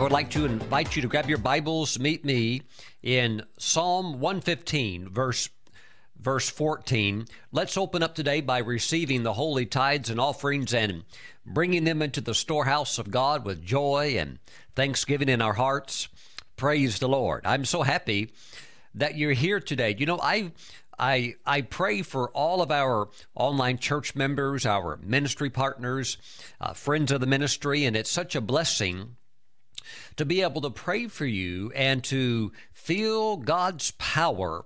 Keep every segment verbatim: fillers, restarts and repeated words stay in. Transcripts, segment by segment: I would like to invite you to grab your Bibles, meet me in Psalm one fifteen, verse Verse fourteen, let's open up today by receiving the holy tithes and offerings and bringing them into the storehouse of God with joy and thanksgiving in our hearts. Praise the Lord. I'm so happy that you're here today. You know, I I, I pray for all of our online church members, our ministry partners, uh, friends of the ministry, and it's such a blessing to be able to pray for you and to feel God's power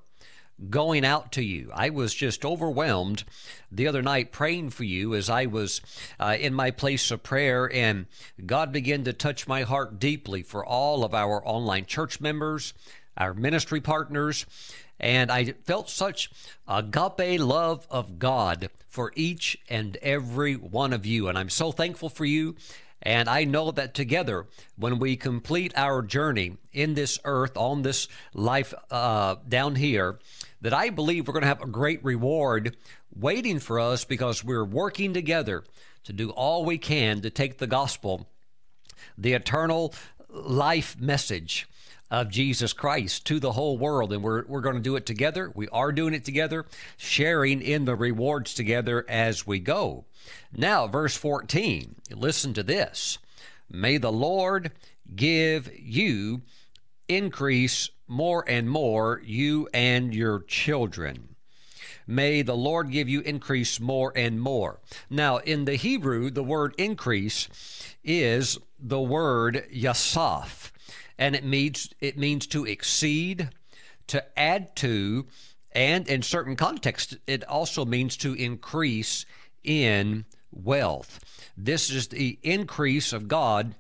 going out to you. I was just overwhelmed the other night praying for you as I was uh, in my place of prayer, and God began to touch my heart deeply for all of our online church members, our ministry partners, and I felt such agape love of God for each and every one of you, and I'm so thankful for you. And I know that together, when we complete our journey in this earth, on this life uh, down here, that I believe we're going to have a great reward waiting for us because we're working together to do all we can to take the gospel, the eternal life message of Jesus Christ to the whole world. And we're, we're going to do it together. We are doing it together, sharing in the rewards together as we go. Now, verse fourteen, listen to this. May the Lord give you increase more and more, you and your children. May the Lord give you increase more and more. Now, in the Hebrew, the word increase is the word yasaf, and it means it means to exceed, to add to, and in certain contexts, it also means to increase in wealth. This is the increase of God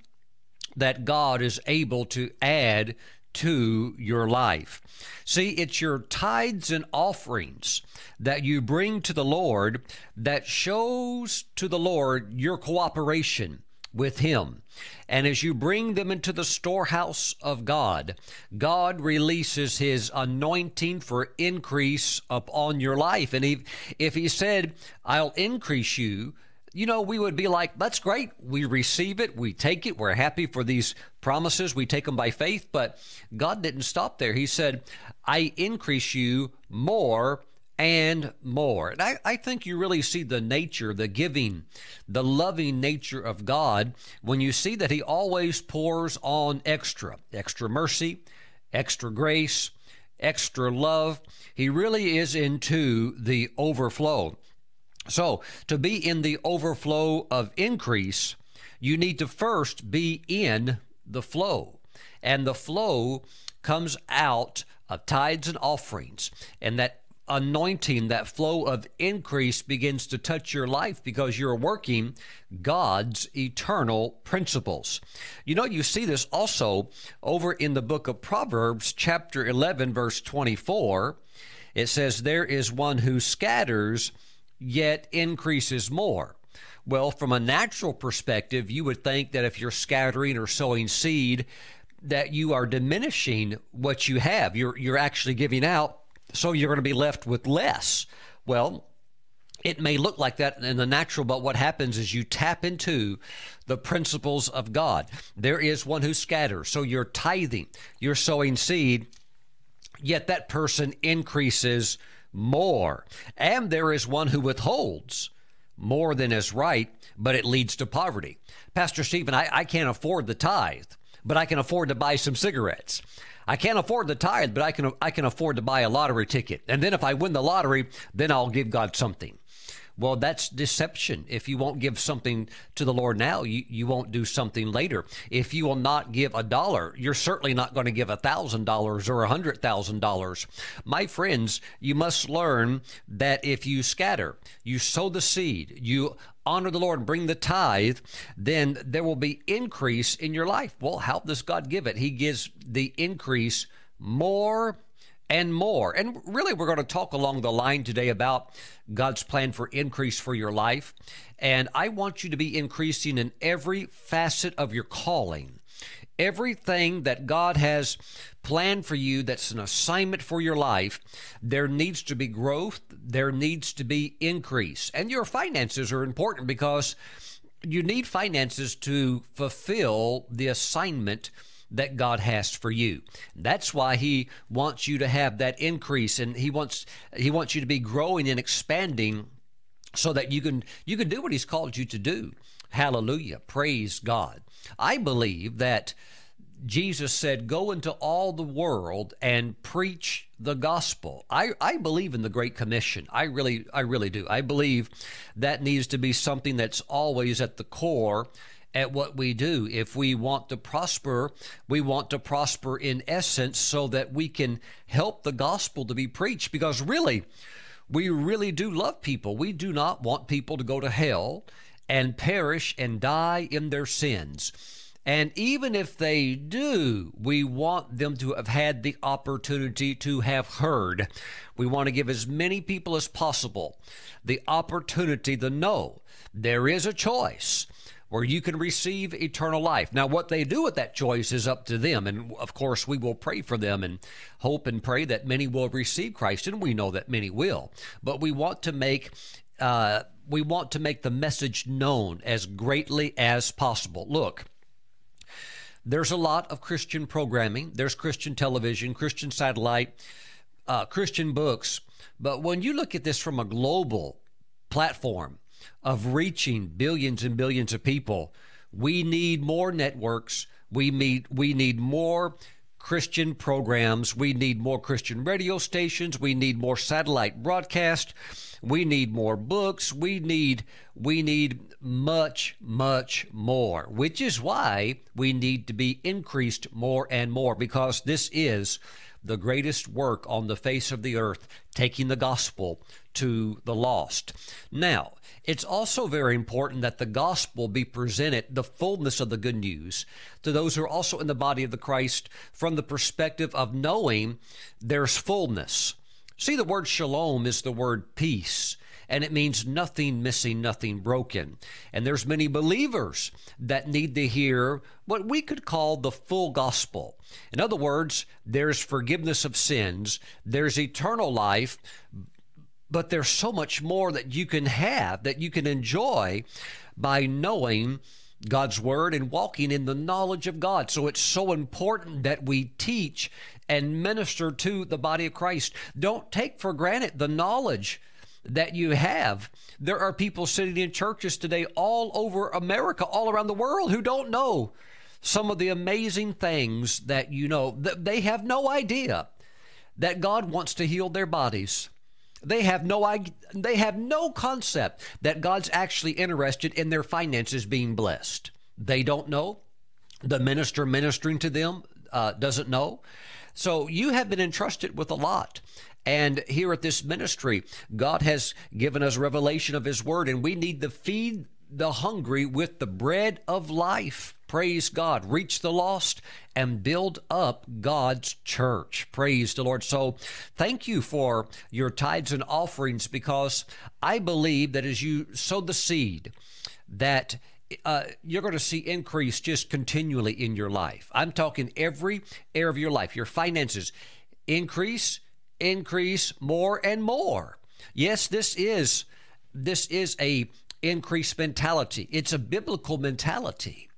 that God is able to add to your life. See, it's your tithes and offerings that you bring to the Lord that shows to the Lord your cooperation with Him. And as you bring them into the storehouse of God, God releases His anointing for increase upon your life. And if, if He said, I'll increase you, you know, we would be like, that's great. We receive it. We take it. We're happy for these promises. We take them by faith. But God didn't stop there. He said, I increase you more and more. And I, I think you really see the nature, the giving, the loving nature of God when you see that He always pours on extra, extra mercy, extra grace, extra love. He really is into the overflow. So to be in the overflow of increase, you need to first be in the flow. And the flow comes out of tithes and offerings, and that anointing, that flow of increase begins to touch your life because you're working God's eternal principles. You know, you see this also over in the book of Proverbs, chapter eleven, verse twenty-four. It says, there is one who scatters, yet increases more. Well, from a natural perspective, you would think that if you're scattering or sowing seed, that you are diminishing what you have. You're, you're actually giving out, so you're going to be left with less. Well, it may look like that in the natural, but what happens is you tap into the principles of God. There is one who scatters. So you're tithing, you're sowing seed, yet that person increases more. And there is one who withholds more than is right, but it leads to poverty. Pastor Stephen, I, I can't afford the tithe, but I can afford to buy some cigarettes. I can't afford the tithe, but I can I can afford to buy a lottery ticket. And then if I win the lottery, then I'll give God something. Well, that's deception. If you won't give something to the Lord now, you, you won't do something later. If you will not give a dollar, you're certainly not going to give a thousand dollars or a hundred thousand dollars. My friends, you must learn that if you scatter, you sow the seed, you honor the Lord, bring the tithe, then there will be increase in your life. Well, how does God give it? He gives the increase more and more. And really, we're going to talk along the line today about God's plan for increase for your life. And I want you to be increasing in every facet of your calling. Everything that God has planned for you that's an assignment for your life, there needs to be growth, there needs to be increase. And your finances are important because you need finances to fulfill the assignment that God has for you. That's why He wants you to have that increase, and He wants He wants you to be growing and expanding, so that you can you can do what He's called you to do. Hallelujah! Praise God! I believe that Jesus said, "Go into all the world and preach the gospel." I, I believe in the Great Commission. I really I really do. I believe that needs to be something that's always at the core at what we do. If we want to prosper, we want to prosper in essence so that we can help the gospel to be preached, because really, we really do love people. We do not want people to go to hell and perish and die in their sins. And even if they do, we want them to have had the opportunity to have heard. We want to give as many people as possible the opportunity to know there is a choice where you can receive eternal life. Now, what they do with that choice is up to them. And of course, we will pray for them and hope and pray that many will receive Christ. And we know that many will, but we want to make, uh, we want to make the message known as greatly as possible. Look, there's a lot of Christian programming. There's Christian television, Christian satellite, uh, Christian books. But when you look at this from a global platform of reaching billions and billions of people, we need more networks. We need, we need more Christian programs. We need more Christian radio stations. We need more satellite broadcast. We need more books. We need we need much, much more, which is why we need to be increased more and more, because this is the greatest work on the face of the earth, taking the gospel to the lost. Now, it's also very important that the gospel be presented, the fullness of the good news, to those who are also in the body of the Christ from the perspective of knowing there's fullness. See, the word shalom is the word peace, and it means nothing missing, nothing broken. And there's many believers that need to hear what we could call the full gospel. In other words, there's forgiveness of sins, there's eternal life, but there's so much more that you can have, that you can enjoy by knowing God's word and walking in the knowledge of God. So it's so important that we teach and minister to the body of Christ. Don't take for granted the knowledge that you have. There are people sitting in churches today all over America, all around the world, who don't know some of the amazing things that you know. They have no idea that God wants to heal their bodies. They have no idea, they have no concept that God's actually interested in their finances being blessed. They don't know. The minister ministering to them uh, doesn't know. So you have been entrusted with a lot. And here at this ministry, God has given us revelation of His word, and we need to feed the hungry with the bread of life. Praise God. Reach the lost and build up God's church. Praise the Lord. So thank you for your tithes and offerings, because I believe that as you sow the seed, that uh, you're going to see increase just continually in your life. I'm talking every area of your life, your finances. Increase, increase more and more. Yes, this is, this is a increase mentality. It's a biblical mentality.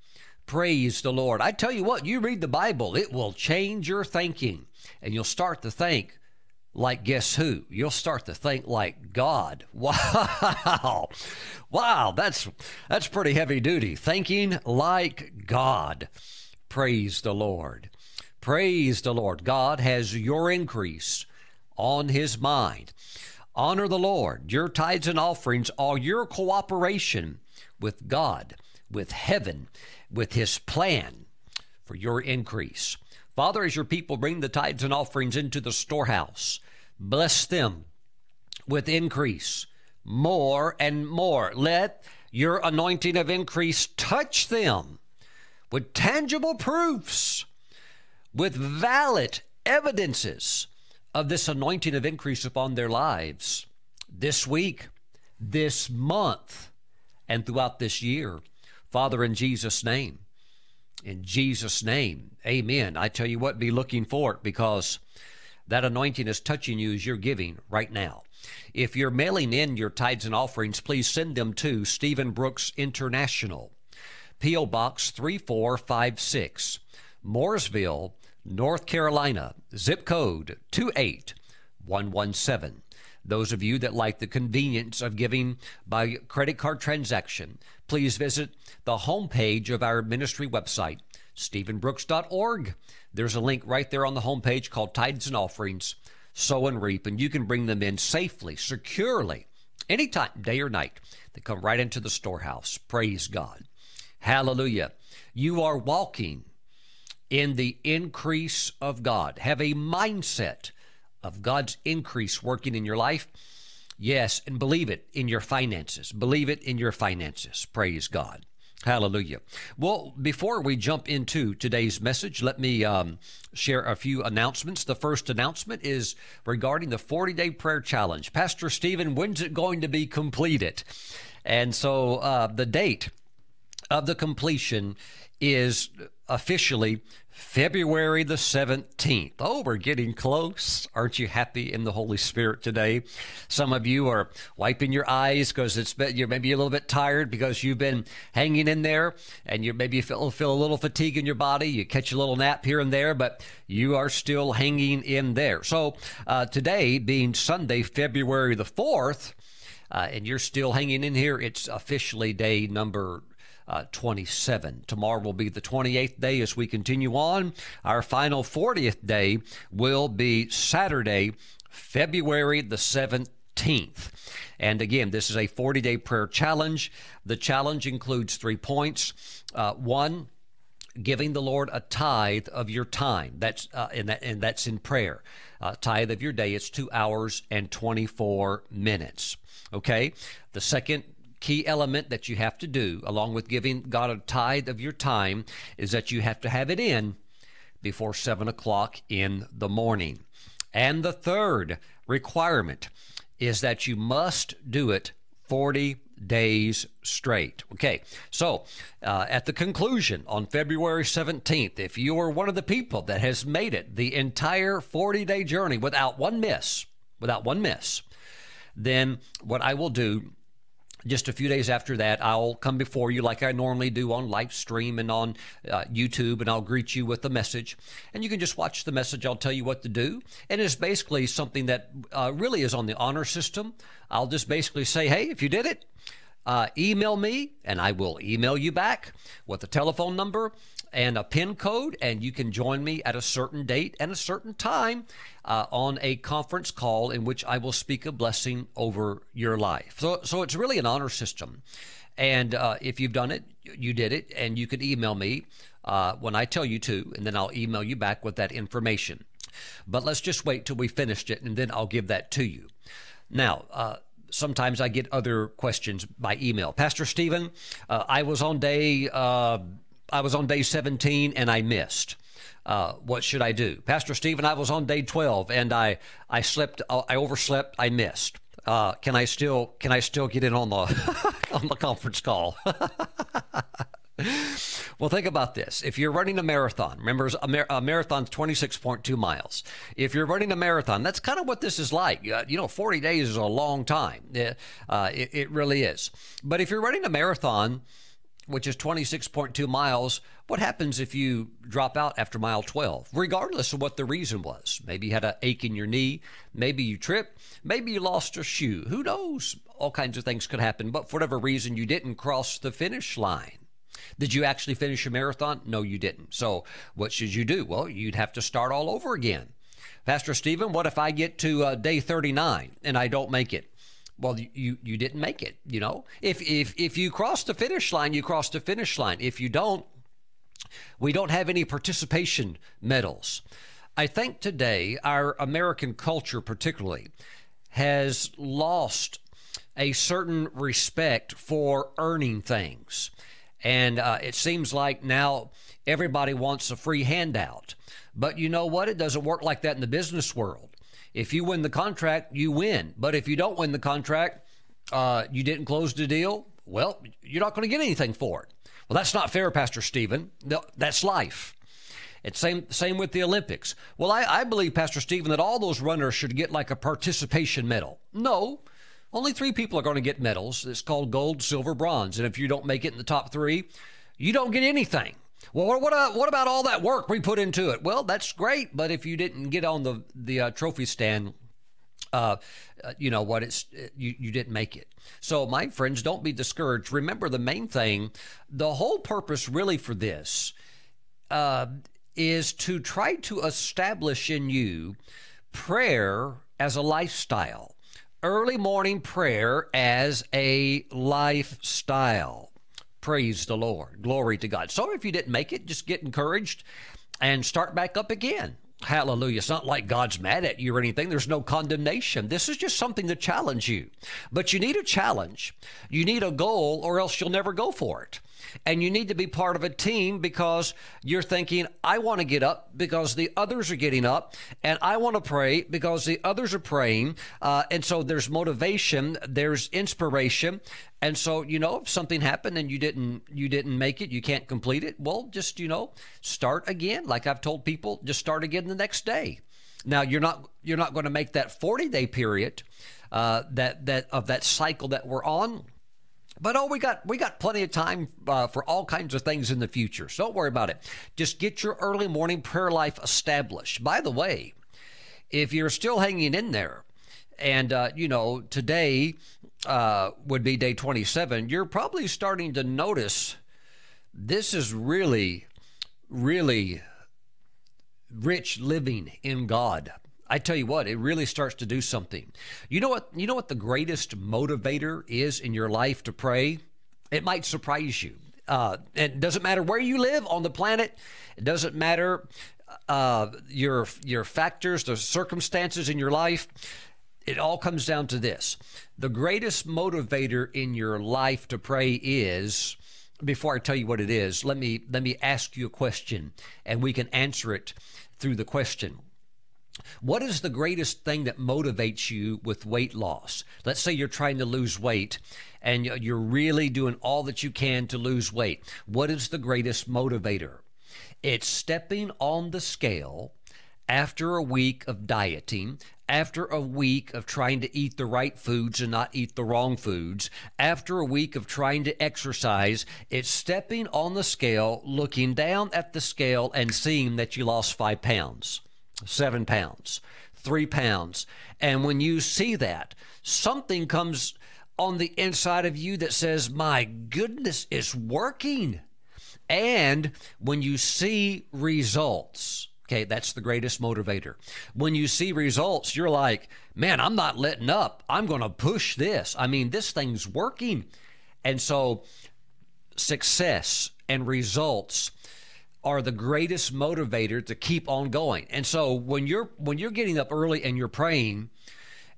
Praise the Lord. I tell you what, you read the Bible, it will change your thinking, and you'll start to think like, guess who? You'll start to think like God. Wow. Wow. That's, that's pretty heavy duty. Thinking like God. Praise the Lord. Praise the Lord. God has your increase on His mind. Honor the Lord. Your tithes and offerings are your cooperation with God, with heaven, with His plan for your increase. Father, as your people bring the tithes and offerings into the storehouse, bless them with increase, more and more. Let your anointing of increase touch them with tangible proofs, with valid evidences of this anointing of increase upon their lives this week, this month, and throughout this year. Father, in Jesus' name, in Jesus' name, amen. I tell you what, be looking for it, because That anointing is touching you as you're giving right now. If you're mailing in your tithes and offerings, please send them to Stephen Brooks International, P O Box three four five six, Mooresville, North Carolina, zip code two eight one one seven. Those of you that like the convenience of giving by credit card transaction, please visit the homepage of our ministry website, stephen brooks dot org. There's a link right there on the homepage called Tithes and Offerings, Sow and Reap, and you can bring them in safely, securely, anytime, day or night. They come right into the storehouse. Praise God. Hallelujah. You are walking in the increase of God. Have a mindset of God's increase working in your life. Yes, and believe it in your finances. Believe it in your finances. Praise God. Hallelujah. Well, before we jump into today's message, let me um, share a few announcements. The first announcement is regarding the forty-day prayer challenge. Pastor Stephen, when's it going to be completed? And so uh, the date of the completion is officially February the seventeenth. Oh, we're getting close. Aren't you happy in the Holy Spirit today? Some of you are wiping your eyes because it's been, you're maybe a little bit tired because you've been hanging in there, and you maybe feel, feel a little fatigue in your body. You catch a little nap here and there, but you are still hanging in there. So uh, today being Sunday, February the fourth, uh, and you're still hanging in here, it's officially day number Uh, twenty-seven. Tomorrow will be the twenty-eighth day as we continue on. Our final fortieth day will be Saturday, February the seventeenth. And again, this is a forty-day prayer challenge. The challenge includes three points. Uh, one, giving the Lord a tithe of your time. That's uh, and, that, and that's in prayer. Uh, tithe of your day. It's two hours and twenty-four minutes. Okay. The second key element that you have to do, along with giving God a tithe of your time, is that you have to have it in before seven o'clock in the morning. And the third requirement is that you must do it forty days straight. Okay, so uh, at the conclusion on February seventeenth, if you are one of the people that has made it the entire forty-day journey without one miss, without one miss, then what I will do, just a few days after that, I'll come before you like I normally do on live stream and on uh, YouTube, and I'll greet you with a message. And you can just watch the message. I'll tell you what to do. And it's basically something that uh, really is on the honor system. I'll just basically say, hey, if you did it, uh, email me, and I will email you back with a telephone number and a PIN code, and you can join me at a certain date and a certain time uh, on a conference call in which I will speak a blessing over your life. So, so it's really an honor system. And uh, if you've done it, you did it, and you can email me uh, when I tell you to, and then I'll email you back with that information. But let's just wait till we finished it, and then I'll give that to you. Now, uh, sometimes I get other questions by email. Pastor Stephen, uh, I was on day... Uh, I was on day seventeen and I missed. Uh, what should I do? Pastor Stephen, I was on day twelve and I, I slept, I overslept, I missed. Uh, can I still, can I still get in on the, on the conference call? Well, think about this. If you're running a marathon, remember a, mar- a marathon's twenty-six point two miles. If you're running a marathon, that's kind of what this is like. You know, forty days is a long time. Uh, it, it really is. But if you're running a marathon, which is twenty-six point two miles, what happens if you drop out after mile twelve, regardless of what the reason was? Maybe you had an ache in your knee, maybe you tripped, maybe you lost a shoe, who knows? All kinds of things could happen, but for whatever reason, you didn't cross the finish line. Did you actually finish your marathon? No, you didn't. So what should you do? Well, you'd have to start all over again. Pastor Stephen, what if I get to uh, day thirty-nine and I don't make it? Well, you, you didn't make it, you know. If, if, if you cross the finish line, you cross the finish line. If you don't, we don't have any participation medals. I think today our American culture particularly has lost a certain respect for earning things. And uh, it seems like now everybody wants a free handout. But you know what? It doesn't work like that in the business world. If you win the contract, you win. But if you don't win the contract, uh, you didn't close the deal, well, you're not going to get anything for it. Well, that's not fair, Pastor Stephen. No, that's life. It's same same with the Olympics. Well, I, I believe, Pastor Stephen, that all those runners should get like a participation medal. No, only three people are going to get medals. It's called gold, silver, bronze. And if you don't make it in the top three, you don't get anything. Well, what, what, what about all that work we put into it? Well, that's great, but if you didn't get on the, the uh, trophy stand, uh, uh, you know what, it's you, you didn't make it. So, my friends, don't be discouraged. Remember the main thing, the whole purpose really for this uh, is to try to establish in you prayer as a lifestyle, early morning prayer as a lifestyle. Praise the Lord. Glory to God. So if you didn't make it, just get encouraged and start back up again. Hallelujah. It's not like God's mad at you or anything. There's no condemnation. This is just something to challenge you. But you need a challenge. You need a goal, or else you'll never go for it. And you need to be part of a team, because you're thinking, I want to get up because the others are getting up, and I want to pray because the others are praying. Uh, and so there's motivation, there's inspiration. And so, you know, if something happened and you didn't, you didn't make it, you can't complete it, well, just, you know, start again. Like I've told people, just start again the next day. Now, you're not you're not going to make that forty-day period uh, that that of that cycle that we're on. But oh, we got we got plenty of time uh, for all kinds of things in the future. So don't worry about it. Just get your early morning prayer life established. By the way, if you're still hanging in there, and uh, you know today uh, would be day twenty-seven, you're probably starting to notice this is really, really rich living in God. I tell you what, it really starts to do something. You know what, you know what the greatest motivator is in your life to pray? It might surprise you. Uh, it doesn't matter where you live on the planet. It doesn't matter uh, your, your factors, the circumstances in your life. It all comes down to this. The greatest motivator in your life to pray is, before I tell you what it is, let me, let me ask you a question, and we can answer it through the question. What is the greatest thing that motivates you with weight loss? Let's say you're trying to lose weight and you're really doing all that you can to lose weight. What is the greatest motivator? It's stepping on the scale after a week of dieting, after a week of trying to eat the right foods and not eat the wrong foods, after a week of trying to exercise. It's stepping on the scale, looking down at the scale and seeing that you lost five pounds. Seven pounds, three pounds. And when you see that, something comes on the inside of you that says, my goodness, it's working. And when you see results, okay, that's the greatest motivator. When you see results, you're like, man, I'm not letting up. I'm going to push this. I mean, this thing's working. And so success and results are the greatest motivator to keep on going. And so when you're when you're getting up early and you're praying,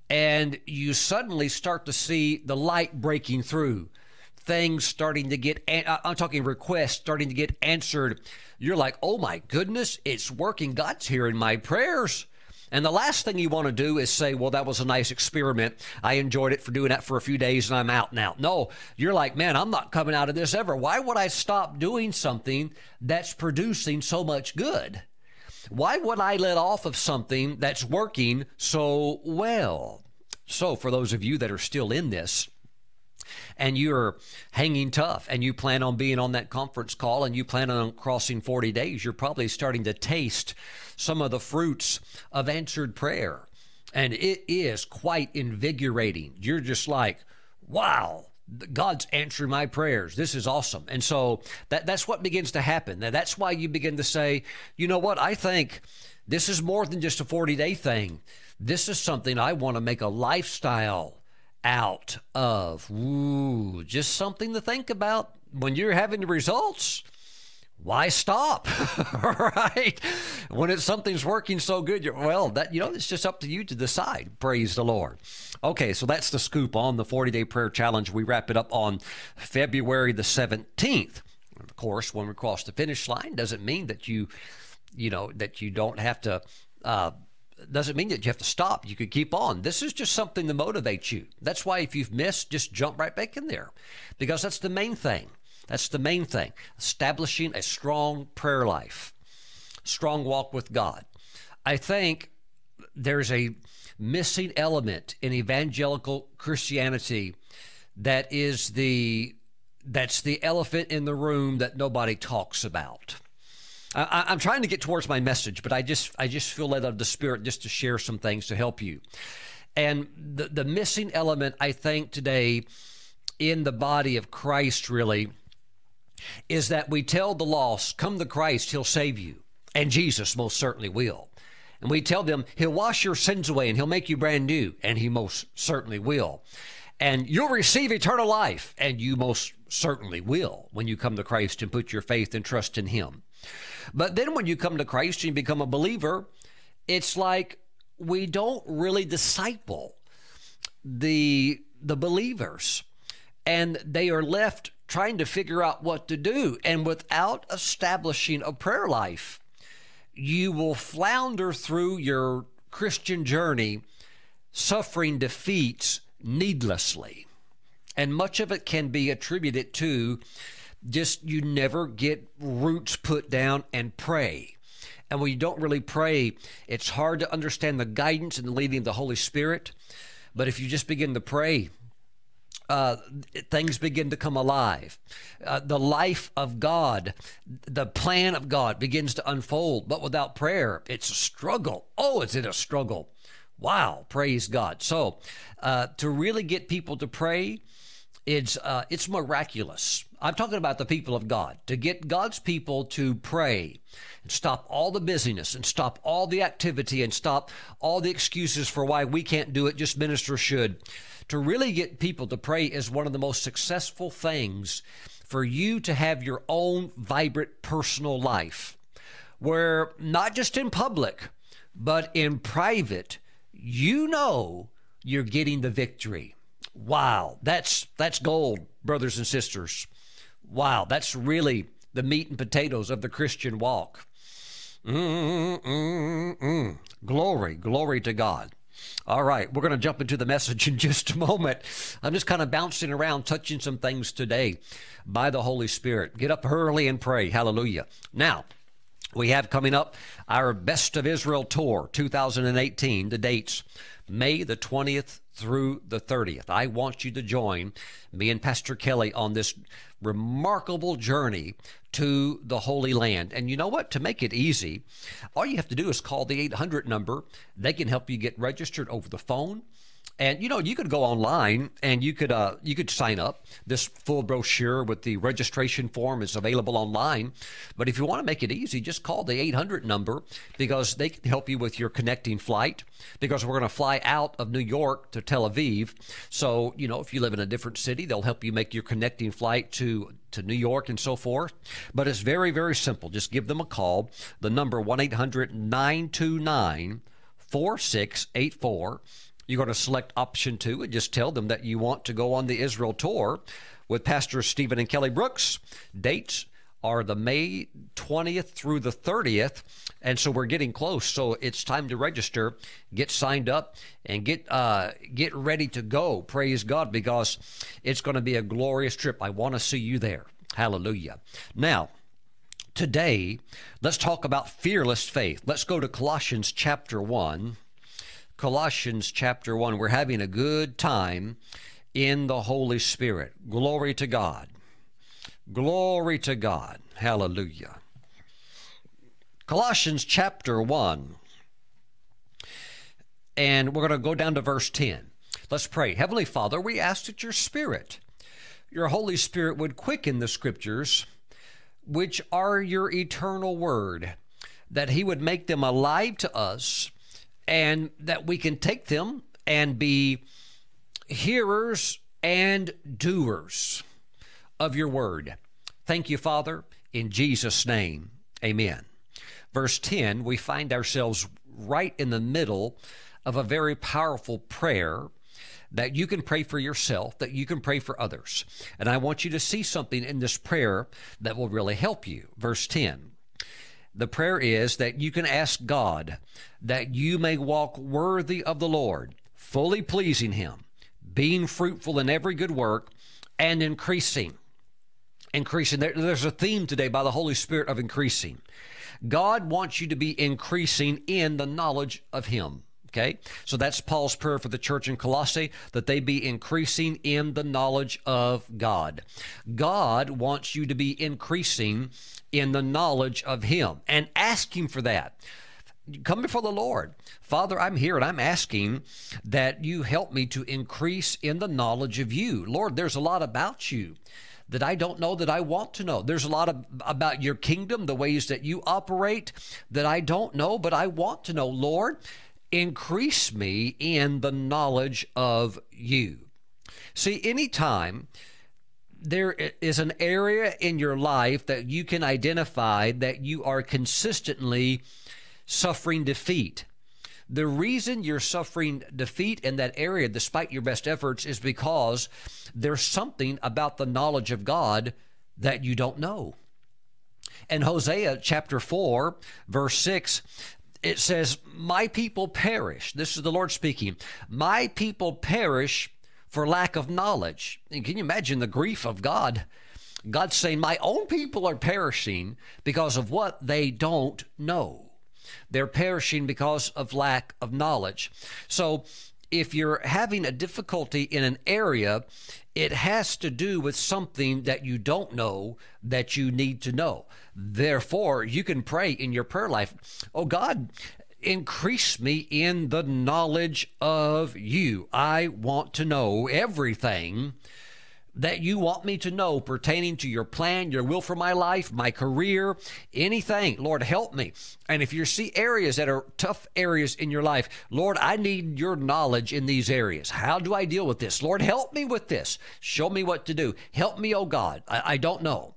and you suddenly start to see the light breaking through, things starting to get, I'm talking requests starting to get answered, you're like, oh my goodness, it's working. God's hearing my prayers. And the last thing you want to do is say, well, that was a nice experiment. I enjoyed it for doing that for a few days, and I'm out now. No, you're like, man, I'm not coming out of this ever. Why would I stop doing something that's producing so much good? Why would I let off of something that's working so well? So for those of you that are still in this, and you're hanging tough, and you plan on being on that conference call, and you plan on crossing forty days, you're probably starting to taste some of the fruits of answered prayer. And it is quite invigorating. You're just like, wow, God's answering my prayers. This is awesome. And so that, that's what begins to happen. Now, that's why you begin to say, you know what, I think this is more than just a forty-day thing. This is something I want to make a lifestyle out of. Ooh, just something to think about. When you're having the results, why stop? Right? When it's something's working so good, you're, well, that, you know, it's just up to you to decide. Praise the Lord. Okay, so that's the scoop on the forty-day prayer challenge. We wrap it up on February the seventeenth. Of course, when we cross the finish line, doesn't mean that you, you know, that you don't have to, uh, doesn't mean that you have to stop. You could keep on. This is just something to motivate you. That's why if you've missed, just jump right back in there, because that's the main thing. That's the main thing, establishing a strong prayer life. strong walk with God. I think there's a missing element in evangelical Christianity that is the that's the elephant in the room that nobody talks about. I, I'm trying to get towards my message, but I just I just feel led of the Spirit just to share some things to help you. And the, the missing element, I think, today in the body of Christ really is that we tell the lost, come to Christ, he'll save you, and Jesus most certainly will. And we tell them, he'll wash your sins away, and he'll make you brand new, and he most certainly will. And you'll receive eternal life, and you most certainly will when you come to Christ and put your faith and trust in him. But then when you come to Christ and you become a believer, it's like we don't really disciple the, the believers, and they are left trying to figure out what to do. And without establishing a prayer life, you will flounder through your Christian journey, suffering defeats needlessly. And much of it can be attributed to just you never get roots put down and pray. And when you don't really pray, it's hard to understand the guidance and the leading of the Holy Spirit. But if you just begin to pray, Uh, things begin to come alive. Uh, the life of God, the plan of God begins to unfold, but without prayer, it's a struggle. Oh, is it a struggle? Wow, praise God. So uh, to really get people to pray, it's, uh, it's miraculous. I'm talking about the people of God. To get God's people to pray and stop all the busyness and stop all the activity and stop all the excuses for why we can't do it, just ministers should. To really get people to pray is one of the most successful things for you to have your own vibrant personal life, where not just in public, but in private, you know you're getting the victory. Wow, that's, that's gold, brothers and sisters. Wow, that's really the meat and potatoes of the Christian walk. Mm, mm, mm. Glory, glory to God. All right, we're going to jump into the message in just a moment. I'm just kind of bouncing around, touching some things today by the Holy Spirit. Get up early and pray. Hallelujah. Now, we have coming up our Best of Israel Tour two thousand eighteen. The dates, May the twentieth through the thirtieth. I want you to join me and Pastor Kelly on this remarkable journey to the Holy Land. And you know what? To make it easy, all you have to do is call the eight hundred number. They can help you get registered over the phone. And, you know, you could go online and you could uh, you could sign up. This full brochure with the registration form is available online. But if you want to make it easy, just call the eight hundred number, because they can help you with your connecting flight, because we're going to fly out of New York to Tel Aviv. So, you know, if you live in a different city, they'll help you make your connecting flight to to New York and so forth. But it's very, very simple. Just give them a call. The number one eight hundred nine two nine four six eight four. You're going to select option two and just tell them that you want to go on the Israel tour with Pastor Stephen and Kelly Brooks. Dates are the May twentieth through the thirtieth. And so we're getting close. So it's time to register, get signed up, and get uh, get ready to go. Praise God, because it's going to be a glorious trip. I want to see you there. Hallelujah. Now, today, let's talk about fearless faith. Let's go to Colossians chapter one. Colossians chapter one. We're having a good time in the Holy Spirit. Glory to God. Glory to God. Hallelujah. Colossians chapter one. And we're going to go down to verse ten. Let's pray. Heavenly Father, we ask that your Spirit, your Holy Spirit, would quicken the Scriptures, which are your eternal word, that he would make them alive to us, and that we can take them and be hearers and doers of your word. Thank you, Father, in Jesus' name. Amen. Verse ten, we find ourselves right in the middle of a very powerful prayer that you can pray for yourself, that you can pray for others. And I want you to see something in this prayer that will really help you. Verse ten. The prayer is that you can ask God that you may walk worthy of the Lord, fully pleasing him, being fruitful in every good work, and increasing. Increasing. There, there's a theme today by the Holy Spirit of increasing. God wants you to be increasing in the knowledge of Him. Okay, so that's Paul's prayer for the church in Colossae, that they be increasing in the knowledge of God. God wants you to be increasing in the knowledge of Him, and ask Him for that. Come before the Lord. Father, I'm here and I'm asking that you help me to increase in the knowledge of you. Lord, there's a lot about you that I don't know that I want to know. There's a lot of, about your kingdom, the ways that you operate that I don't know, but I want to know. Lord, increase me in the knowledge of you. See, anytime there is an area in your life that you can identify that you are consistently suffering defeat, the reason you're suffering defeat in that area, despite your best efforts, is because there's something about the knowledge of God that you don't know. In Hosea chapter four, verse six, it says, "My people perish." This is the Lord speaking. "My people perish for lack of knowledge." And can you imagine the grief of God? God's saying, my own people are perishing because of what they don't know. They're perishing because of lack of knowledge. So if you're having a difficulty in an area, it has to do with something that you don't know that you need to know. Therefore, you can pray in your prayer life, "Oh God, increase me in the knowledge of you. I want to know everything that you want me to know pertaining to your plan, your will for my life, my career, anything. Lord, help me." And if you see areas that are tough areas in your life, Lord, I need your knowledge in these areas. How do I deal with this? Lord, help me with this. Show me what to do. Help me, oh God. I, I don't know.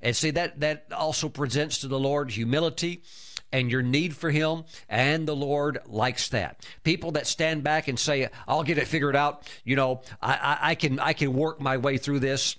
And see, that, that also presents to the Lord humility and your need for Him, and the Lord likes that. People that stand back and say, "I'll get it figured out, you know, I, I, I can I can work my way through this,"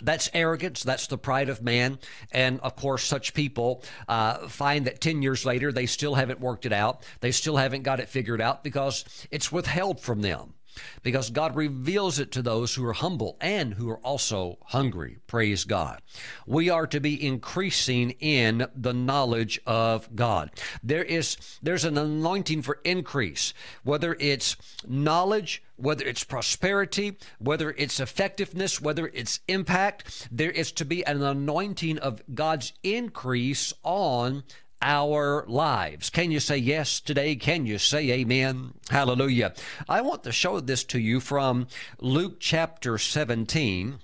that's arrogance, that's the pride of man. And of course, such people uh, find that ten years later, they still haven't worked it out, they still haven't got it figured out, because it's withheld from them. Because God reveals it to those who are humble and who are also hungry. Praise God. We are to be increasing in the knowledge of God. There is, there's an anointing for increase, whether it's knowledge, whether it's prosperity, whether it's effectiveness, whether it's impact. There is to be an anointing of God's increase on our lives. Can you say yes today? Can you say amen? Hallelujah. I want to show this to you from Luke chapter seventeen,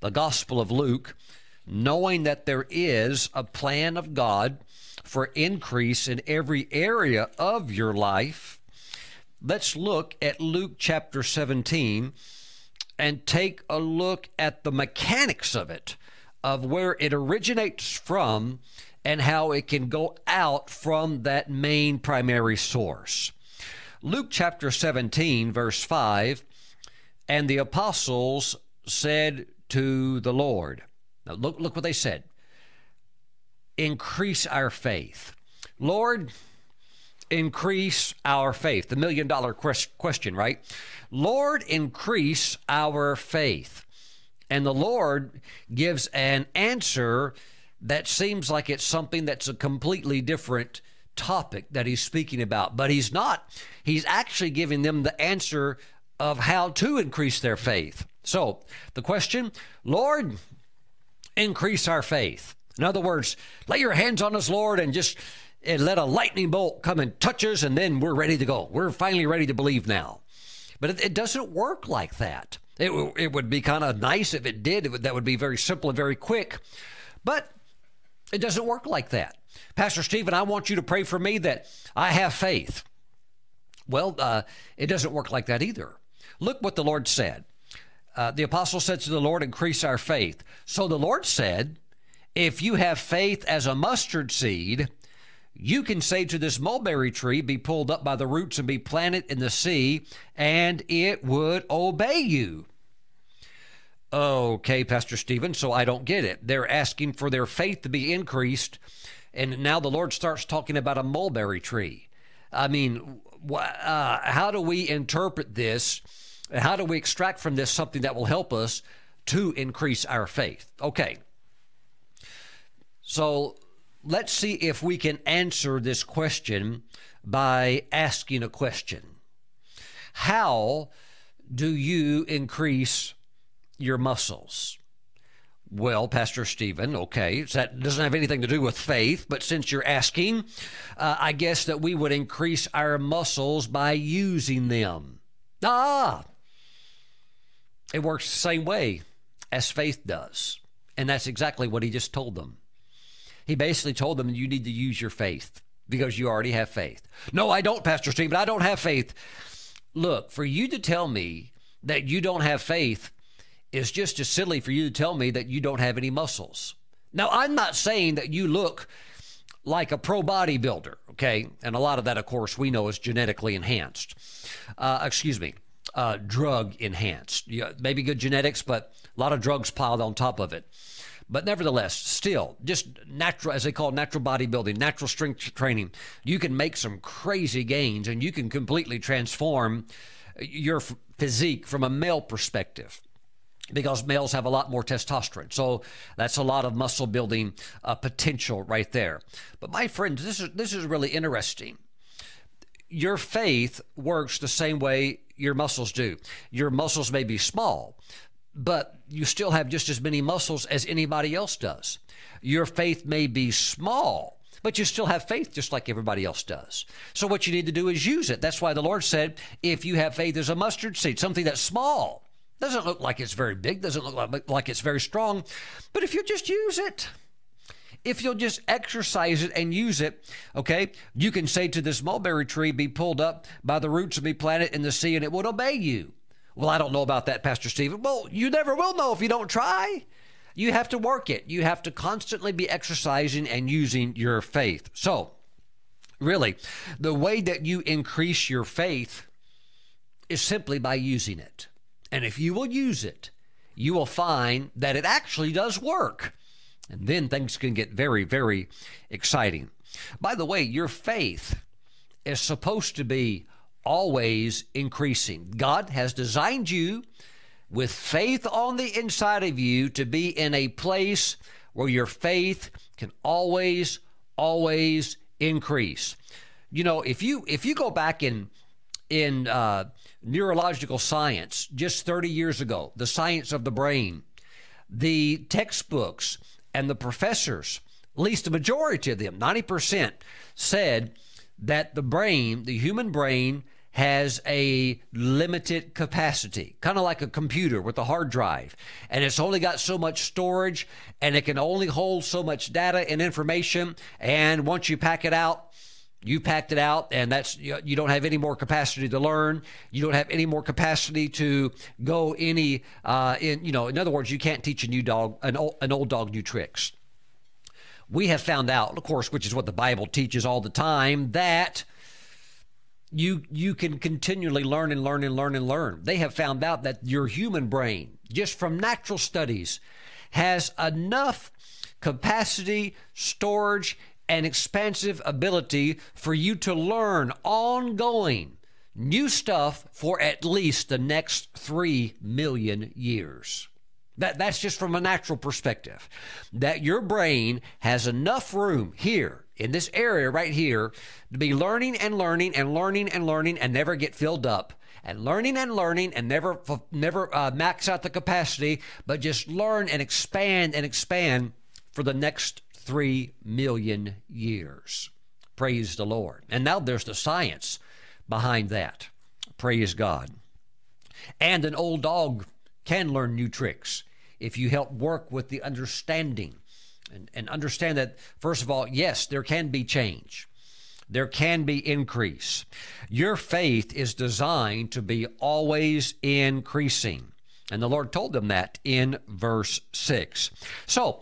the Gospel of Luke, knowing that there is a plan of God for increase in every area of your life. Let's look at Luke chapter seventeen and take a look at the mechanics of it, of where it originates from, and how it can go out from that main primary source. Luke chapter seventeen, verse five, "And the apostles said to the Lord." Now look, look what they said. Increase our faith. Lord, increase our faith. The million dollar question, right? Lord, increase our faith. And the Lord gives an answer that seems like it's something that's a completely different topic that he's speaking about, but he's not. He's actually giving them the answer of how to increase their faith. So the question, Lord, increase our faith. In other words, lay your hands on us, Lord, and just and let a lightning bolt come and touch us, and then we're ready to go. We're finally ready to believe now. But it, it doesn't work like that. It, it would be kind of nice if it did. It would, that would be very simple and very quick. But it doesn't work like that. "Pastor Stephen, I want you to pray for me that I have faith." Well, uh, it doesn't work like that either. Look what the Lord said. Uh, the apostle said to the Lord, "Increase our faith." So the Lord said, "If you have faith as a mustard seed, you can say to this mulberry tree, be pulled up by the roots and be planted in the sea, and it would obey you." Okay, Pastor Stephen, so I don't get it. They're asking for their faith to be increased, and now the Lord starts talking about a mulberry tree. I mean, uh, how do we interpret this? How do we extract from this something that will help us to increase our faith? Okay. So let's see if we can answer this question by asking a question. How do you increase your muscles? Well, Pastor Stephen, okay, so that doesn't have anything to do with faith, but since you're asking, uh, I guess that we would increase our muscles by using them. Ah, it works the same way as faith does. And that's exactly what he just told them. He basically told them, you need to use your faith because you already have faith. No, I don't, Pastor Stephen, I don't have faith. Look, for you to tell me that you don't have faith, it's just as silly for you to tell me that you don't have any muscles. Now, I'm not saying that you look like a pro bodybuilder, okay? And a lot of that, of course, we know is genetically enhanced. Uh, excuse me, uh, drug enhanced. Yeah, maybe good genetics, but a lot of drugs piled on top of it. But nevertheless, still, just natural, as they call it, natural bodybuilding, natural strength training, you can make some crazy gains and you can completely transform your physique from a male perspective, because males have a lot more testosterone. So that's a lot of muscle building uh, potential right there. But my friends, this is, this is really interesting. Your faith works the same way your muscles do. Your muscles may be small, but you still have just as many muscles as anybody else does. Your faith may be small, but you still have faith just like everybody else does. So what you need to do is use it. That's why the Lord said, if you have faith as a mustard seed, something that's small, doesn't look like it's very big, doesn't look like, like it's very strong, but if you just use it, if you'll just exercise it and use it, okay, you can say to this mulberry tree, be pulled up by the roots and be planted in the sea, and it would obey you. Well, I don't know about that, Pastor Stephen. Well, you never will know if you don't try. You have to work it. You have to constantly be exercising and using your faith. So really, the way that you increase your faith is simply by using it. And if you will use it, you will find that it actually does work. And then things can get very, very exciting. By the way, your faith is supposed to be always increasing. God has designed you with faith on the inside of you to be in a place where your faith can always, always increase. You know, if you if you go back in in uh, neurological science just thirty years ago, the science of the brain, the textbooks and the professors, at least the majority of them, ninety percent, said that the brain, the human brain, has a limited capacity, kind of like a computer with a hard drive, and it's only got so much storage and it can only hold so much data and information, and once you pack it out, you packed it out, and that's, you don't have any more capacity to learn. You don't have any more capacity to go any, uh, in, you know, in other words, you can't teach a new dog, an old, an old dog new tricks. We have found out, of course, which is what the Bible teaches all the time, that you, you can continually learn and learn and learn and learn. They have found out that your human brain, just from natural studies, has enough capacity, storage, an expansive ability for you to learn ongoing new stuff for at least the next three million years. That, that's just from a natural perspective, that your brain has enough room here in this area right here to be learning and learning and learning and learning and never get filled up, and learning and learning and never, never uh, max out the capacity, but just learn and expand and expand for the next Three million years. Praise the Lord. And now there's the science behind that. Praise God. And an old dog can learn new tricks if you help work with the understanding and, and understand that, first of all, yes, there can be change. There can be increase. Your faith is designed to be always increasing. And the Lord told them that in verse six. So,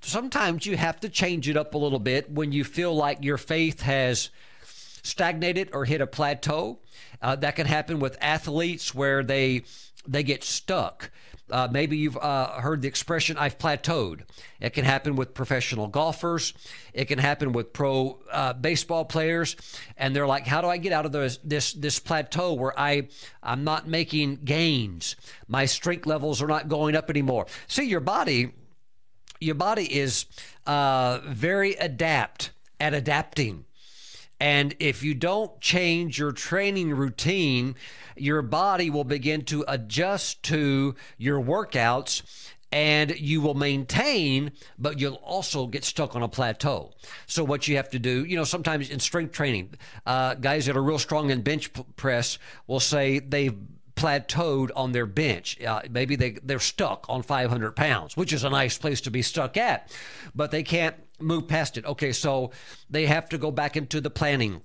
sometimes you have to change it up a little bit when you feel like your faith has stagnated or hit a plateau. Uh, that can happen with athletes where they they get stuck. Uh, maybe you've uh, heard the expression, I've plateaued. It can happen with professional golfers. It can happen with pro uh, baseball players. And they're like, how do I get out of this, this, this plateau where I, I'm not making gains? My strength levels are not going up anymore. See, your body your body is uh, very adept at adapting. And if you don't change your training routine, your body will begin to adjust to your workouts, and you will maintain, but you'll also get stuck on a plateau. So what you have to do, you know, sometimes in strength training, uh, guys that are real strong in bench press will say they've plateaued on their bench. Uh, maybe they, they're stuck on five hundred pounds, which is a nice place to be stuck at, but they can't move past it. Okay, so they have to go back into the planning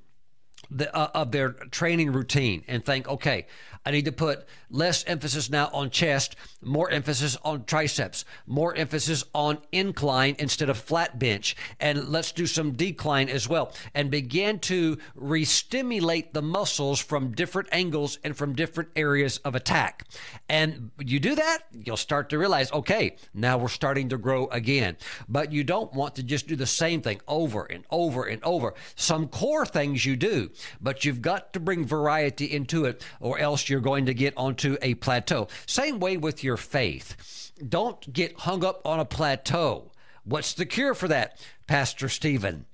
the, uh, of their training routine and think, okay, I need to put less emphasis now on chest, more emphasis on triceps, more emphasis on incline instead of flat bench, and let's do some decline as well, and begin to re-stimulate the muscles from different angles and from different areas of attack. And you do that, you'll start to realize, okay, now we're starting to grow again. But you don't want to just do the same thing over and over and over. Some core things you do, but you've got to bring variety into it, or else you're going to get onto a plateau. Same way with your faith. Don't get hung up on a plateau. What's the cure for that, Pastor Stephen?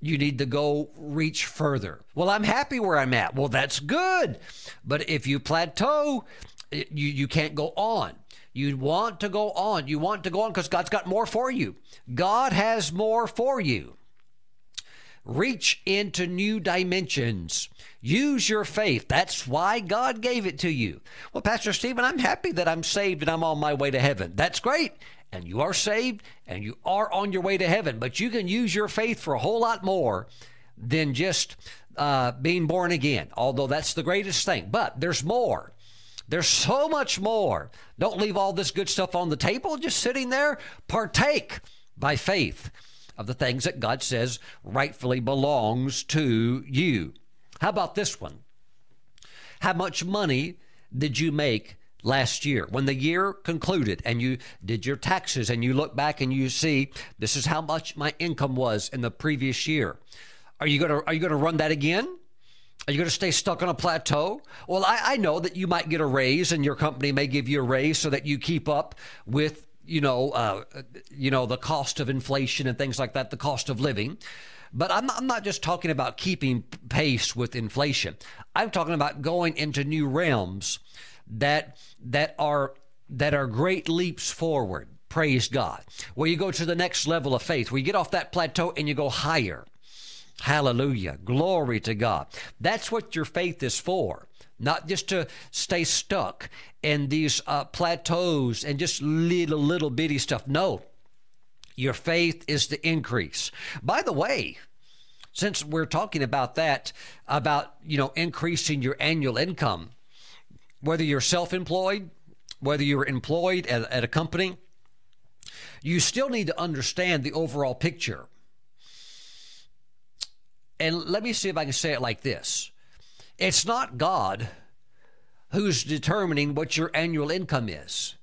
You need to go reach further. Well, I'm happy where I'm at. Well, that's good. But if you plateau, you, you can't go on. You want to go on. You want to go on because God's got more for you. God has more for you. Reach into new dimensions. Use your faith. That's why God gave it to you. Well, Pastor Stephen, I'm happy that I'm saved and I'm on my way to heaven. That's great. And you are saved and you are on your way to heaven. But you can use your faith for a whole lot more than just uh, being born again, although that's the greatest thing. But there's more. There's so much more. Don't leave all this good stuff on the table just sitting there. Partake by faith of the things that God says rightfully belongs to you. How about this one? How much money did you make last year? When the year concluded and you did your taxes and you look back and you see, this is how much my income was in the previous year. Are you gonna, are you gonna run that again? Are you gonna stay stuck on a plateau? Well, I, I know that you might get a raise and your company may give you a raise so that you keep up with you know, uh, you know, the cost of inflation and things like that, the cost of living. But I'm not, I'm not just talking about keeping pace with inflation. I'm talking about going into new realms that, that are, that are great leaps forward. Praise God. Where you go to the next level of faith, where you get off that plateau and you go higher. Hallelujah. Glory to God. That's what your faith is for. Not just to stay stuck in these uh, plateaus and just little, little bitty stuff. No, your faith is the increase. By the way, since we're talking about that, about, you know, increasing your annual income, whether you're self-employed, whether you're employed at, at a company, you still need to understand the overall picture. And let me see if I can say it like this. It's not God who's determining what your annual income is.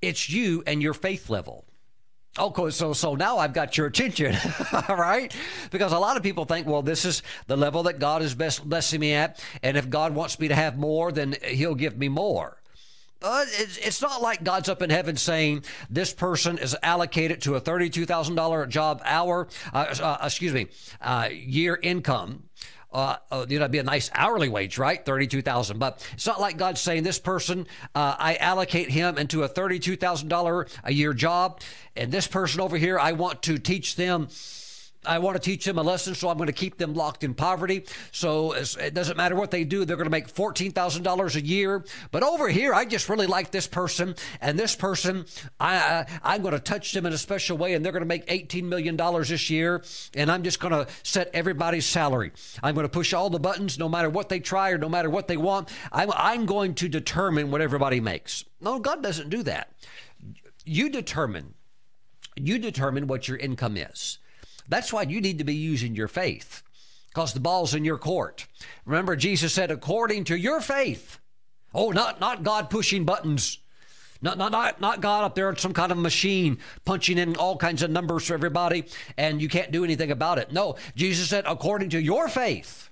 It's you and your faith level. Okay, so so now I've got your attention, all right? Because a lot of people think, well, this is the level that God is best blessing me at, and if God wants me to have more, then he'll give me more. Uh, it's, it's not like God's up in heaven saying this person is allocated to a thirty-two thousand dollars job hour, uh, uh, excuse me, uh, year income. Uh, you know, that'd be a nice hourly wage, right? thirty-two thousand dollars. But it's not like God's saying this person, uh, I allocate him into a thirty-two thousand dollars a year job. And this person over here, I want to teach them, I want to teach them a lesson. So I'm going to keep them locked in poverty. So it doesn't matter what they do. They're going to make fourteen thousand dollars a year. But over here, I just really like this person. And this person, I, I, I'm going to touch them in a special way. And they're going to make eighteen million dollars this year. And I'm just going to set everybody's salary. I'm going to push all the buttons, no matter what they try or no matter what they want. I'm, I'm going to determine what everybody makes. No, God doesn't do that. You determine, you determine what your income is. That's why you need to be using your faith, because the ball's in your court. Remember, Jesus said, according to your faith. Oh, not, not God pushing buttons. Not, not, not, not God up there in some kind of machine punching in all kinds of numbers for everybody, and you can't do anything about it. No, Jesus said, according to your faith,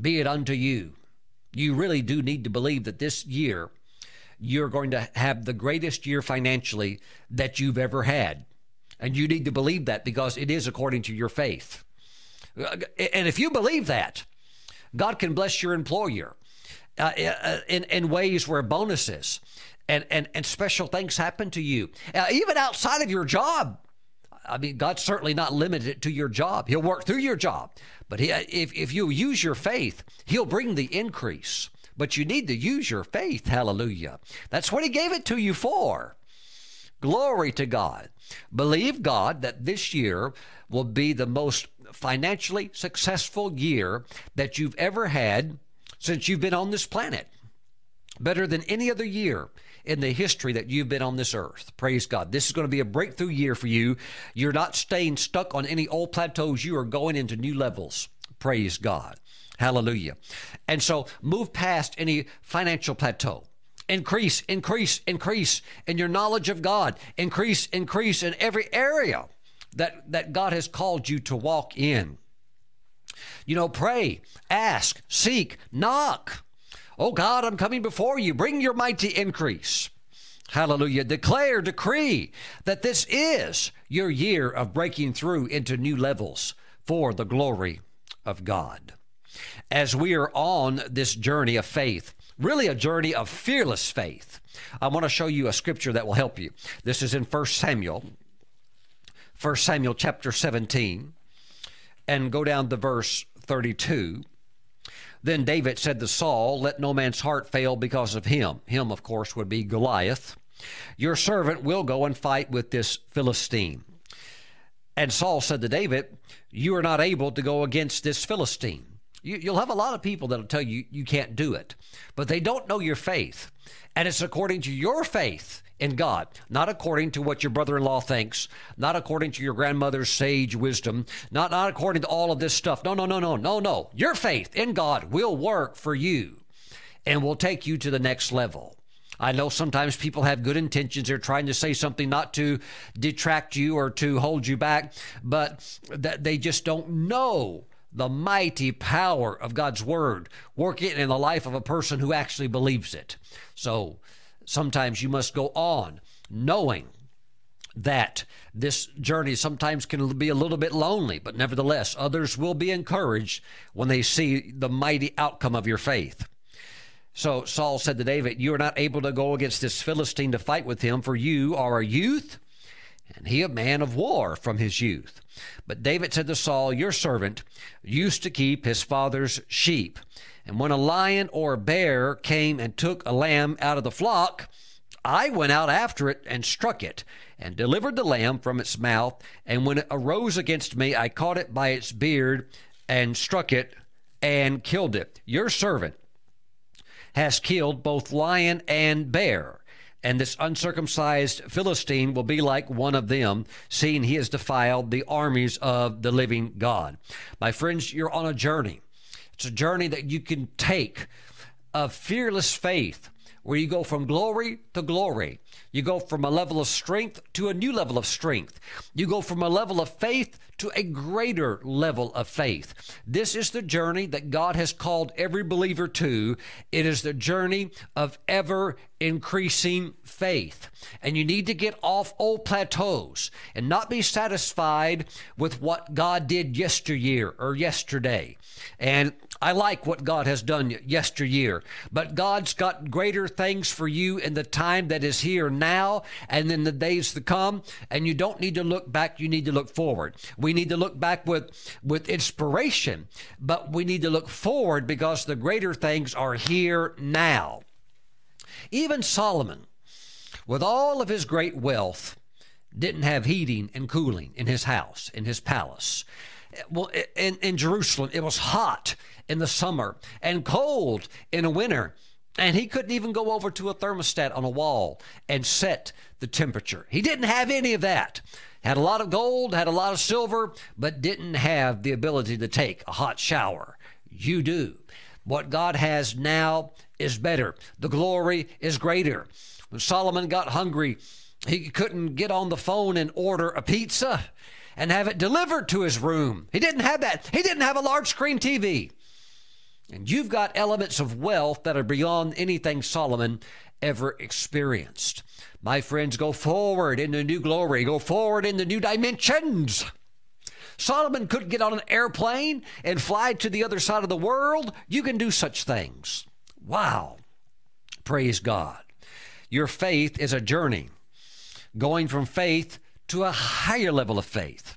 be it unto you. You really do need to believe that this year, you're going to have the greatest year financially that you've ever had. And you need to believe that because it is according to your faith. And if you believe that, God can bless your employer uh, in, in ways where bonuses and, and, and special things happen to you. Uh, even outside of your job, I mean, God's certainly not limited to your job. He'll work through your job. But he, if, if you use your faith, he'll bring the increase. But you need to use your faith. Hallelujah. That's what he gave it to you for. Glory to God. Believe God that this year will be the most financially successful year that you've ever had since you've been on this planet. Better than any other year in the history that you've been on this earth. Praise God. This is going to be a breakthrough year for you. You're not staying stuck on any old plateaus. You are going into new levels. Praise God. Hallelujah. And so move past any financial plateau. Increase, increase, increase in your knowledge of God. Increase, increase in every area that, that God has called you to walk in. You know, pray, ask, seek, knock. Oh God, I'm coming before you. Bring your mighty increase. Hallelujah. Declare, decree that this is your year of breaking through into new levels for the glory of God. As we are on this journey of faith, really a journey of fearless faith, I want to show you a scripture that will help you. This is in First Samuel, First Samuel chapter seventeen, and go down to verse thirty-two. Then David said to Saul, let no man's heart fail because of him. Him, of course, would be Goliath. Your servant will go and fight with this Philistine. And Saul said to David, you are not able to go against this Philistine. You, you'll have a lot of people that'll tell you you can't do it, but they don't know your faith. And it's according to your faith in God, not according to what your brother-in-law thinks, not according to your grandmother's sage wisdom, not, not according to all of this stuff. No, no, no, no, no, no. Your faith in God will work for you and will take you to the next level. I know sometimes people have good intentions. They're trying to say something not to detract you or to hold you back, but that they just don't know the mighty power of God's word working in the life of a person who actually believes it. So sometimes you must go on knowing that this journey sometimes can be a little bit lonely, but nevertheless, others will be encouraged when they see the mighty outcome of your faith. So Saul said to David, you are not able to go against this Philistine to fight with him, for you are a youth, and he a man of war from his youth. But David said to Saul, your servant used to keep his father's sheep. And when a lion or a bear came and took a lamb out of the flock, I went out after it and struck it and delivered the lamb from its mouth. And when it arose against me, I caught it by its beard and struck it and killed it. Your servant has killed both lion and bear. And this uncircumcised Philistine will be like one of them, seeing he has defiled the armies of the living God. My friends, you're on a journey. It's a journey that you can take of fearless faith, where you go from glory to glory. You go from a level of strength to a new level of strength. You go from a level of faith to a greater level of faith. This is the journey that God has called every believer to. It is the journey of ever increasing faith. And you need to get off old plateaus and not be satisfied with what God did yesteryear or yesterday. And I like what God has done yesteryear, but God's got greater things for you in the time that is here now and in the days to come. And you don't need to look back. You need to look forward. We need to look back with, with inspiration, but we need to look forward because the greater things are here now. Even Solomon, with all of his great wealth, didn't have heating and cooling in his house, in his palace. Well, in, in Jerusalem, it was hot in the summer and cold in the winter. And he couldn't even go over to a thermostat on a wall and set the temperature. He didn't have any of that. Had a lot of gold, had a lot of silver, but didn't have the ability to take a hot shower. You do. What God has now is better. The glory is greater. When Solomon got hungry, he couldn't get on the phone and order a pizza and have it delivered to his room. He didn't have that. He didn't have a large screen T V. And you've got elements of wealth that are beyond anything Solomon ever experienced. My friends, go forward into new glory. Go forward into new dimensions. Solomon could get on an airplane and fly to the other side of the world. You can do such things. Wow. Praise God. Your faith is a journey, going from faith to a higher level of faith.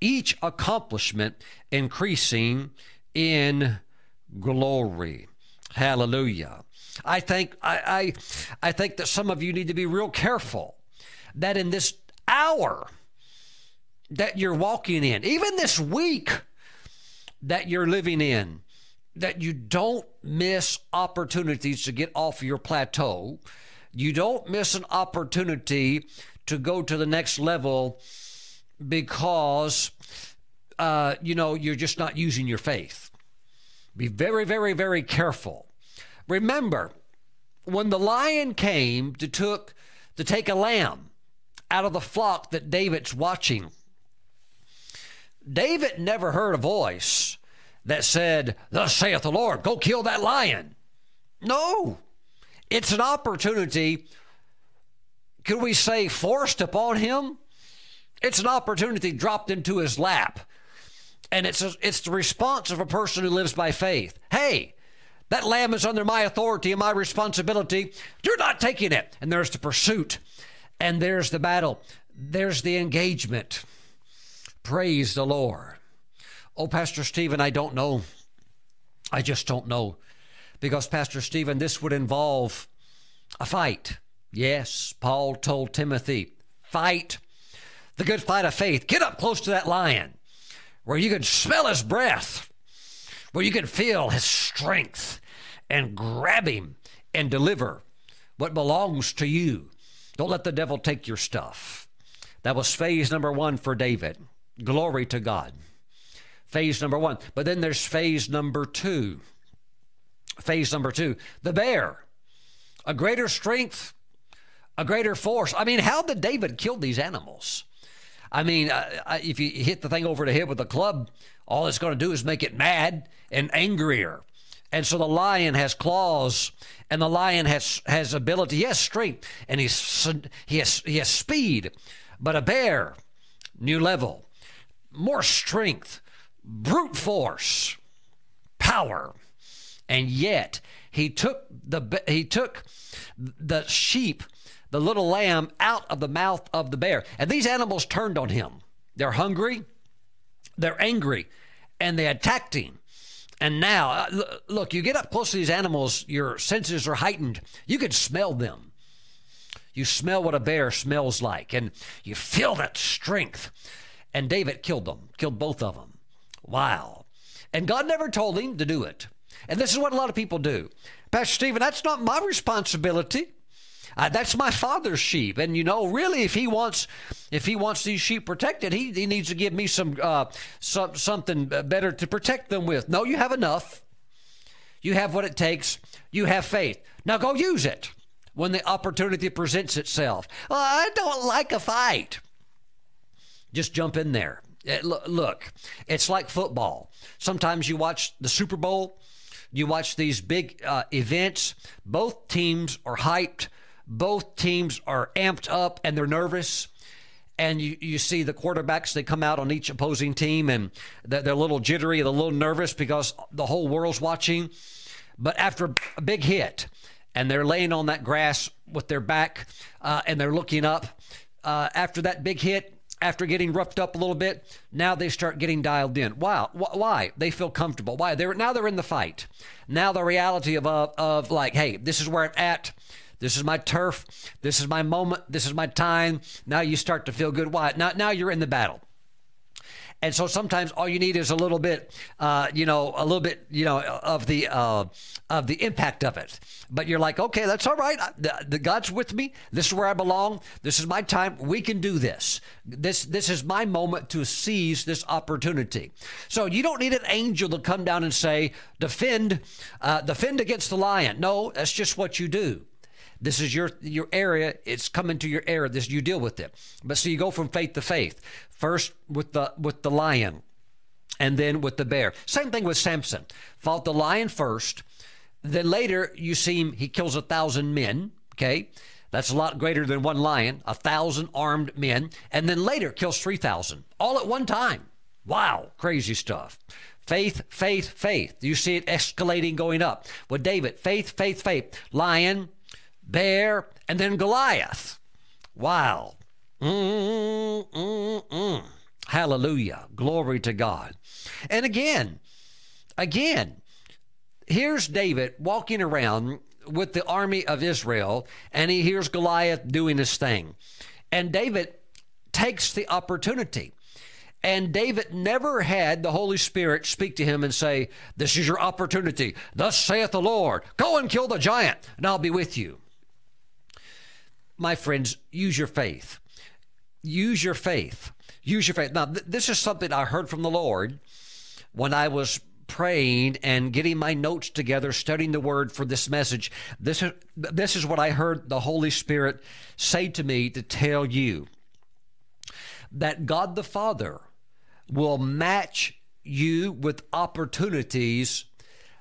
Each accomplishment increasing in glory. Hallelujah. I think I, I I think that some of you need to be real careful that in this hour that you're walking in, even this week that you're living in, that you don't miss opportunities to get off your plateau. You don't miss an opportunity to go to the next level because, uh, you know, you're just not using your faith. Be very, very, very careful. Remember, when the lion came to, took, to take a lamb out of the flock that David's watching, David never heard a voice that said, "Thus saith the Lord, go kill that lion." No, it's an opportunity. Could we say forced upon him? It's an opportunity dropped into his lap. And it's, a, it's the response of a person who lives by faith. Hey, that lamb is under my authority and my responsibility. You're not taking it. And there's the pursuit. And there's the battle. There's the engagement. Praise the Lord. Oh, Pastor Stephen, I don't know. I just don't know. Because, Pastor Stephen, this would involve a fight. Yes, Paul told Timothy, fight the good fight of faith. Get up close to that lion, where you can smell his breath, where you can feel his strength, and grab him and deliver what belongs to you. Don't let the devil take your stuff. That was phase number one for David. Glory to God. Phase number one. But then there's phase number two. Phase number two, the bear, a greater strength, a greater force. I mean, how did David kill these animals? I mean, uh, if you hit the thing over the head with a club, all it's going to do is make it mad and angrier. And so the lion has claws, and the lion has has ability. He has strength, and he's he has he has speed. But a bear, new level, more strength, brute force, power, and yet he took the he took the sheep, the little lamb, out of the mouth of the bear. And these animals turned on him. They're hungry, they're angry, and they attacked him. And now, look, you get up close to these animals, your senses are heightened. You can smell them. You smell what a bear smells like, and you feel that strength. And David killed them, killed both of them. Wow. And God never told him to do it. And this is what a lot of people do. Pastor Stephen, that's not my responsibility. Uh, that's my father's sheep. And, you know, really, if he wants if he wants these sheep protected, he, he needs to give me some, uh, some something better to protect them with. No, you have enough. You have what it takes. You have faith. Now go use it when the opportunity presents itself. Well, I don't like a fight. Just jump in there. It, look, it's like football. Sometimes you watch the Super Bowl. You watch these big uh, events. Both teams are hyped. Both teams are amped up, and they're nervous. And you, you see the quarterbacks, they come out on each opposing team, and they're, they're a little jittery, a little nervous because the whole world's watching. But after a big hit, and they're laying on that grass with their back, uh, and they're looking up. Uh, after that big hit, after getting roughed up a little bit, now they start getting dialed in. Wow. Why? They feel comfortable. Why? They're, now they're in the fight. Now the reality of, uh, of like, hey, this is where I'm at. This is my turf. This is my moment. This is my time. Now you start to feel good. Why? Now, now you're in the battle. And so sometimes all you need is a little bit, uh, you know, a little bit, you know, of the uh, of the impact of it. But you're like, okay, that's all right. I, the, the God's with me. This is where I belong. This is my time. We can do this. This this is my moment to seize this opportunity. So you don't need an angel to come down and say, defend, uh, defend against the lion. No, that's just what you do. This is your your area. It's coming to your area. This you deal with it. But so you go from faith to faith. First with the with the lion, and then with the bear. Same thing with Samson. Fought the lion first. Then later you see him. He kills a thousand men. Okay, That's a lot greater than one lion, a thousand armed men, and then later kills three thousand all at one time. Wow, crazy stuff. Faith, faith, faith. You see it escalating, going up. With David, faith, faith, faith. Lion, bear, and then Goliath. Wow. Mm, mm, mm. Hallelujah. Glory to God. And again, again, here's David walking around with the army of Israel, and he hears Goliath doing his thing. And David takes the opportunity. And David never had the Holy Spirit speak to him and say, this is your opportunity. Thus saith the Lord, go and kill the giant, and I'll be with you. My friends, use your faith. Use your faith. Use your faith. Now, th this is something I heard from the Lord when I was praying and getting my notes together, studying the Word for this message. This is, this is what I heard the Holy Spirit say to me to tell you, that God the Father will match you with opportunities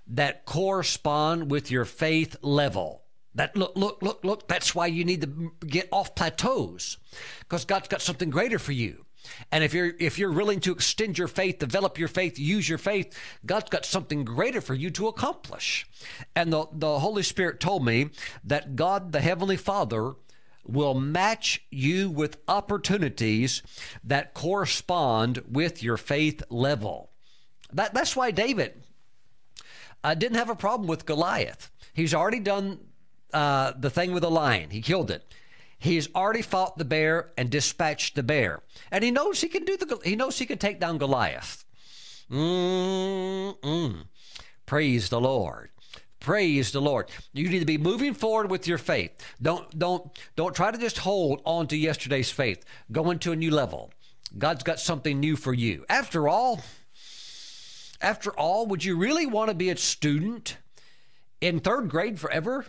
that correspond with your faith level. That look, look, look, look, that's why you need to get off plateaus, because God's got something greater for you. And if you're, if you're willing to extend your faith, develop your faith, use your faith, God's got something greater for you to accomplish. And the, the Holy Spirit told me that God, the Heavenly Father, will match you with opportunities that correspond with your faith level. That, that's why David uh, didn't have a problem with Goliath. He's already done uh, the thing with the lion. He killed it. He's already fought the bear and dispatched the bear. And he knows he can do the, he knows he can take down Goliath. Mm-mm. Praise the Lord. Praise the Lord. You need to be moving forward with your faith. Don't, don't, don't try to just hold on to yesterday's faith. Go into a new level. God's got something new for you. After all, after all, would you really want to be a student in third grade forever?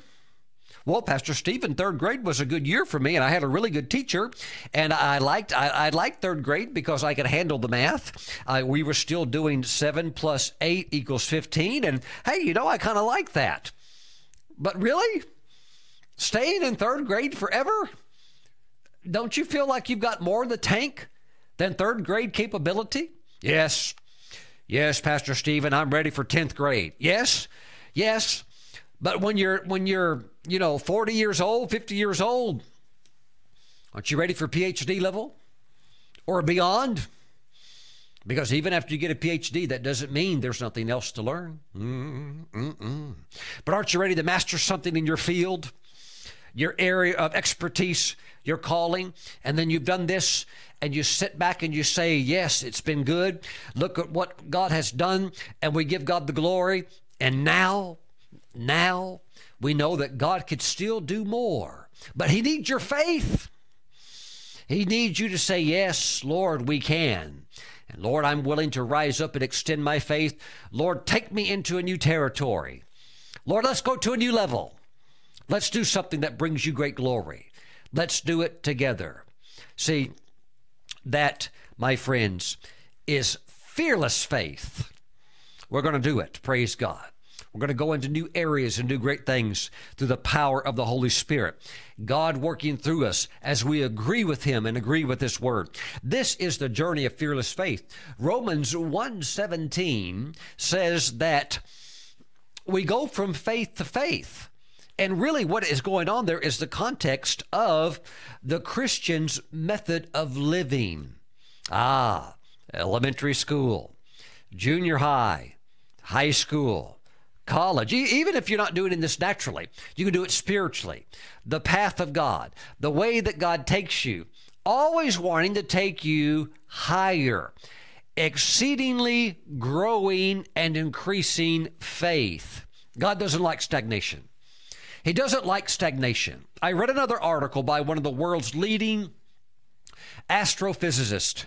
Well, Pastor Stephen, third grade was a good year for me, and I had a really good teacher, and I liked I, I liked third grade because I could handle the math. Uh, we were still doing seven plus eight equals fifteen, and hey, you know, I kind of like that. But really, staying in third grade forever? Don't you feel like you've got more in the tank than third grade capability? Yes, yes, Pastor Stephen, I'm ready for tenth grade. Yes, yes. But when you're, when you're, you know, forty years old, fifty years old, aren't you ready for PhD level or beyond? Because even after you get a PhD, that doesn't mean there's nothing else to learn. Mm-mm-mm. But aren't you ready to master something in your field, your area of expertise, your calling? And then you've done this, and you sit back and you say, yes, it's been good. Look at what God has done, and we give God the glory. And now, Now, we know that God could still do more, but he needs your faith. He needs you to say, yes, Lord, we can. And Lord, I'm willing to rise up and extend my faith. Lord, take me into a new territory. Lord, let's go to a new level. Let's do something that brings you great glory. Let's do it together. See, that, my friends, is fearless faith. We're going to do it. Praise God. We're going to go into new areas and do great things through the power of the Holy Spirit. God working through us as we agree with him and agree with this word. This is the journey of fearless faith. Romans one seventeen says that we go from faith to faith. And really what is going on there is the context of the Christian's method of living. Ah, elementary school, junior high, high school, college. Even if you're not doing this naturally, you can do it spiritually. The path of God, the way that God takes you, always wanting to take you higher, exceedingly growing and increasing faith. God doesn't like stagnation. He doesn't like stagnation. I read another article by one of the world's leading astrophysicists,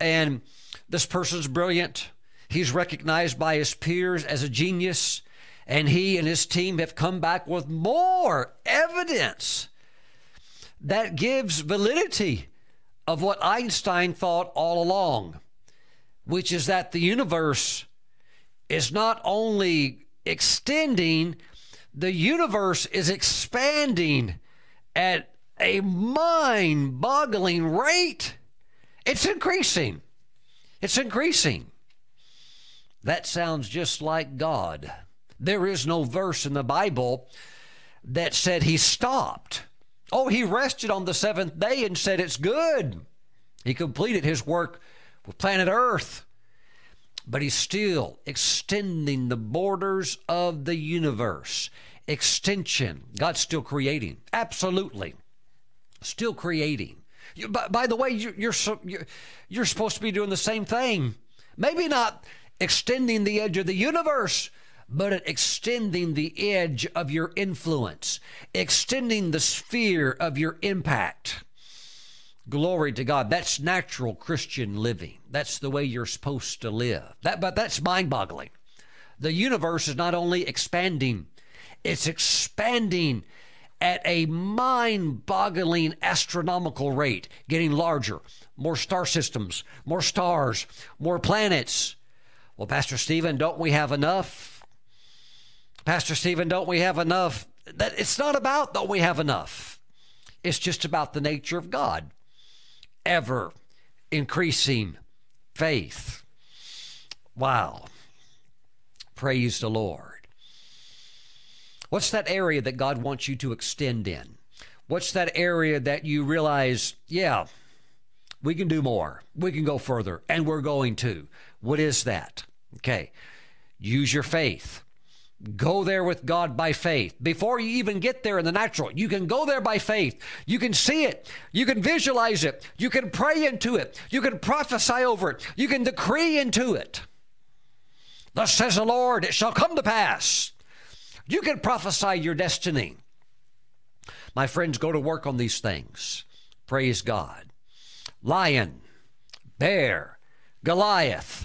and this person's brilliant. He's recognized by his peers as a genius, and he and his team have come back with more evidence that gives validity of what Einstein thought all along, which is that the universe is not only extending, the universe is expanding at a mind-boggling rate. It's increasing. It's increasing. That sounds just like God. There is no verse in the Bible that said he stopped. Oh, he rested on the seventh day and said it's good. He completed his work with planet Earth. But he's still extending the borders of the universe. Extension. God's still creating. Absolutely. Still creating. You, by, by the way, you, you're, you're, you're supposed to be doing the same thing. Maybe not extending the edge of the universe, but extending the edge of your influence, extending the sphere of your impact. Glory to God. That's natural Christian living. That's the way you're supposed to live. That, but that's mind-boggling. The universe is not only expanding, it's expanding at a mind-boggling astronomical rate, getting larger, more star systems, more stars, more planets. Well, Pastor Stephen, don't we have enough? Pastor Stephen, don't we have enough? That, it's not about don't we have enough. It's just about the nature of God. Ever increasing faith. Wow. Praise the Lord. What's that area that God wants you to extend in? What's that area that you realize, yeah, we can do more. We can go further, and we're going to. What is that? Okay. Use your faith. Go there with God by faith. Before you even get there in the natural, you can go there by faith. You can see it. You can visualize it. You can pray into it. You can prophesy over it. You can decree into it. Thus says the Lord, it shall come to pass. You can prophesy your destiny. My friends, go to work on these things. Praise God. Lion, bear, Goliath.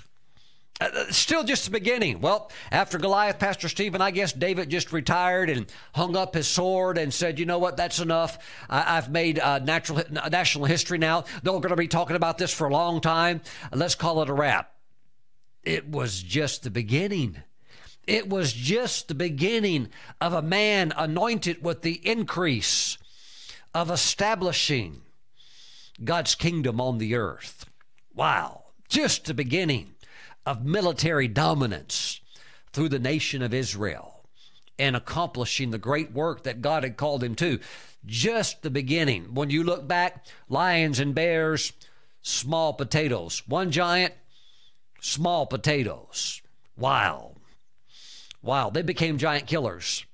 Uh, still just the beginning. Well, after Goliath, Pastor Stephen, I guess David just retired and hung up his sword and said, you know what, that's enough. I, I've made uh, natural, national history now. They're going to be talking about this for a long time. Let's call it a wrap. It was just the beginning. It was just the beginning of a man anointed with the increase of establishing God's kingdom on the earth. Wow. Just the beginning of military dominance through the nation of Israel and accomplishing the great work that God had called him to. Just the beginning. When you look back, lions and bears, small potatoes. One giant, small potatoes. Wow. Wow. They became giant killers.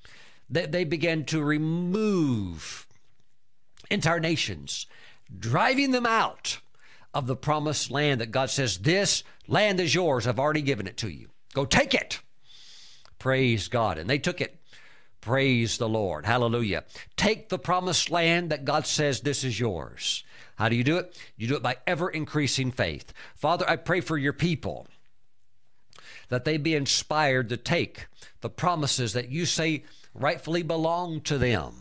They, they began to remove entire nations, driving them out of the promised land that God says, this land is yours. I've already given it to you. Go take it. Praise God. And they took it. Praise the Lord. Hallelujah. Take the promised land that God says, this is yours. How do you do it? You do it by ever increasing faith. Father, I pray for your people that they be inspired to take the promises that you say rightfully belong to them.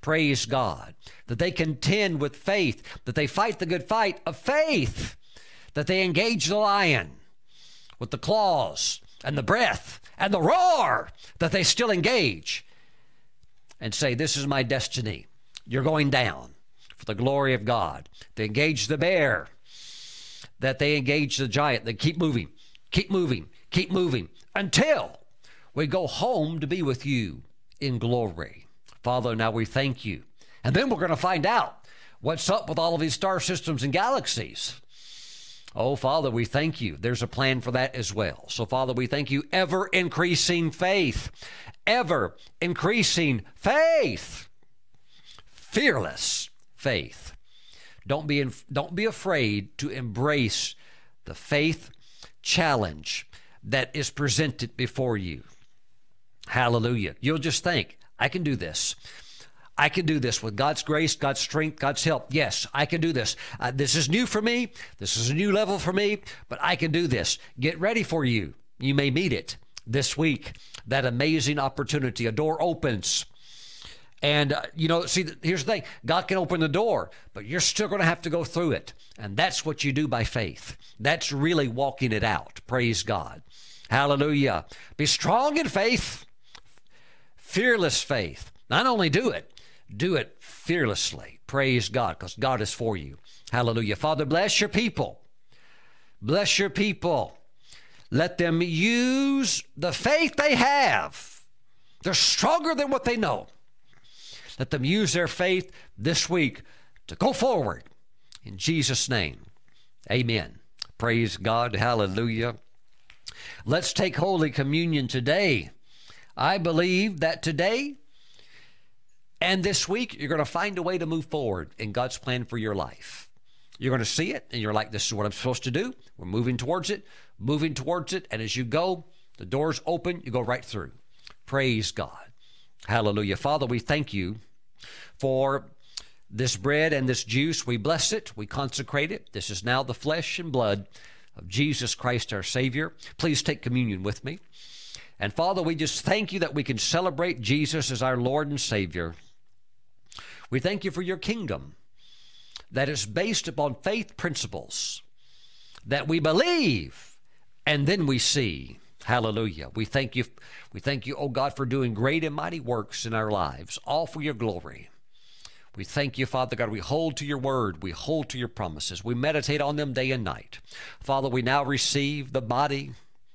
Praise God, that they contend with faith, that they fight the good fight of faith, that they engage the lion with the claws and the breath and the roar, that they still engage and say, this is my destiny. You're going down for the glory of God. They engage the bear, that they engage the giant. They keep moving, keep moving, keep moving until we go home to be with you in glory. Father, now we thank you. And then we're going to find out what's up with all of these star systems and galaxies. Oh, Father, we thank you. There's a plan for that as well. So, Father, we thank you. Ever increasing faith. Ever increasing faith. Fearless faith. Don't be, in, don't be afraid to embrace the faith challenge that is presented before you. Hallelujah. You'll just think, I can do this. I can do this with God's grace, God's strength, God's help. Yes, I can do this. Uh, this is new for me. This is a new level for me, but I can do this. Get ready for you. You may meet it this week. That amazing opportunity. A door opens. And, uh, you know, see, here's the thing. God can open the door, but you're still going to have to go through it. And that's what you do by faith. That's really walking it out. Praise God. Hallelujah. Be strong in faith. Fearless faith. Not only do it, do it fearlessly. Praise God, because God is for you. Hallelujah. Father, bless your people. Bless your people. Let them use the faith they have. They're stronger than what they know. Let them use their faith this week to go forward. In Jesus' name, amen. Praise God. Hallelujah. Let's take Holy Communion today. I believe that today and this week, you're going to find a way to move forward in God's plan for your life. You're going to see it, and you're like, this is what I'm supposed to do. We're moving towards it, moving towards it. And as you go, the doors open, you go right through. Praise God. Hallelujah. Father, we thank you for this bread and this juice. We bless it. We consecrate it. This is now the flesh and blood of Jesus Christ, our Savior. Please take communion with me. And Father, we just thank you that we can celebrate Jesus as our Lord and Savior. We thank you for your kingdom that is based upon faith principles that we believe and then we see. Hallelujah. We thank you. We thank you, oh God, for doing great and mighty works in our lives, all for your glory. We thank you, Father God. We hold to your word. We hold to your promises. We meditate on them day and night. Father, we now receive the body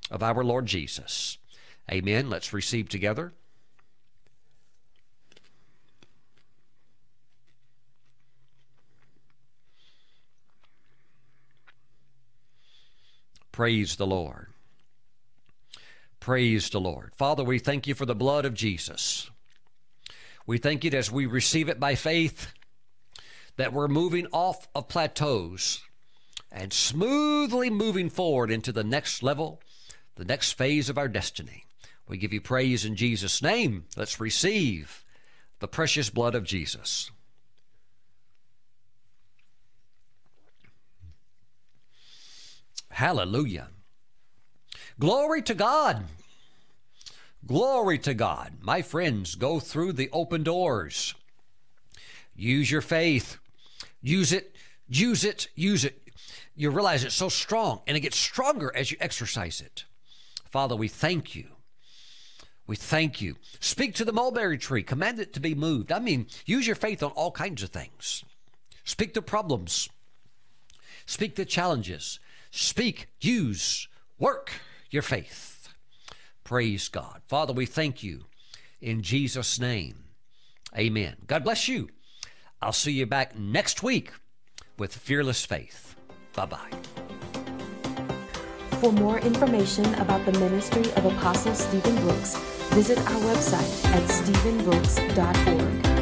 of our Lord Jesus. Amen. Let's receive together. Praise the Lord. Praise the Lord. Father, we thank you for the blood of Jesus. We thank you that as we receive it by faith, that we're moving off of plateaus and smoothly moving forward into the next level, the next phase of our destiny. We give you praise in Jesus' name. Let's receive the precious blood of Jesus. Hallelujah. Glory to God. Glory to God. My friends, go through the open doors. Use your faith. Use it, use it, use it. You realize it's so strong, and it gets stronger as you exercise it. Father, we thank you. We thank you. Speak to the mulberry tree. Command it to be moved. I mean, use your faith on all kinds of things. Speak to problems. Speak to challenges. Speak, use, work your faith. Praise God. Father, we thank you in Jesus' name. Amen. God bless you. I'll see you back next week with Fearless Faith. Bye-bye. For more information about the ministry of Apostle Stephen Brooks, visit our website at stephen brooks dot org.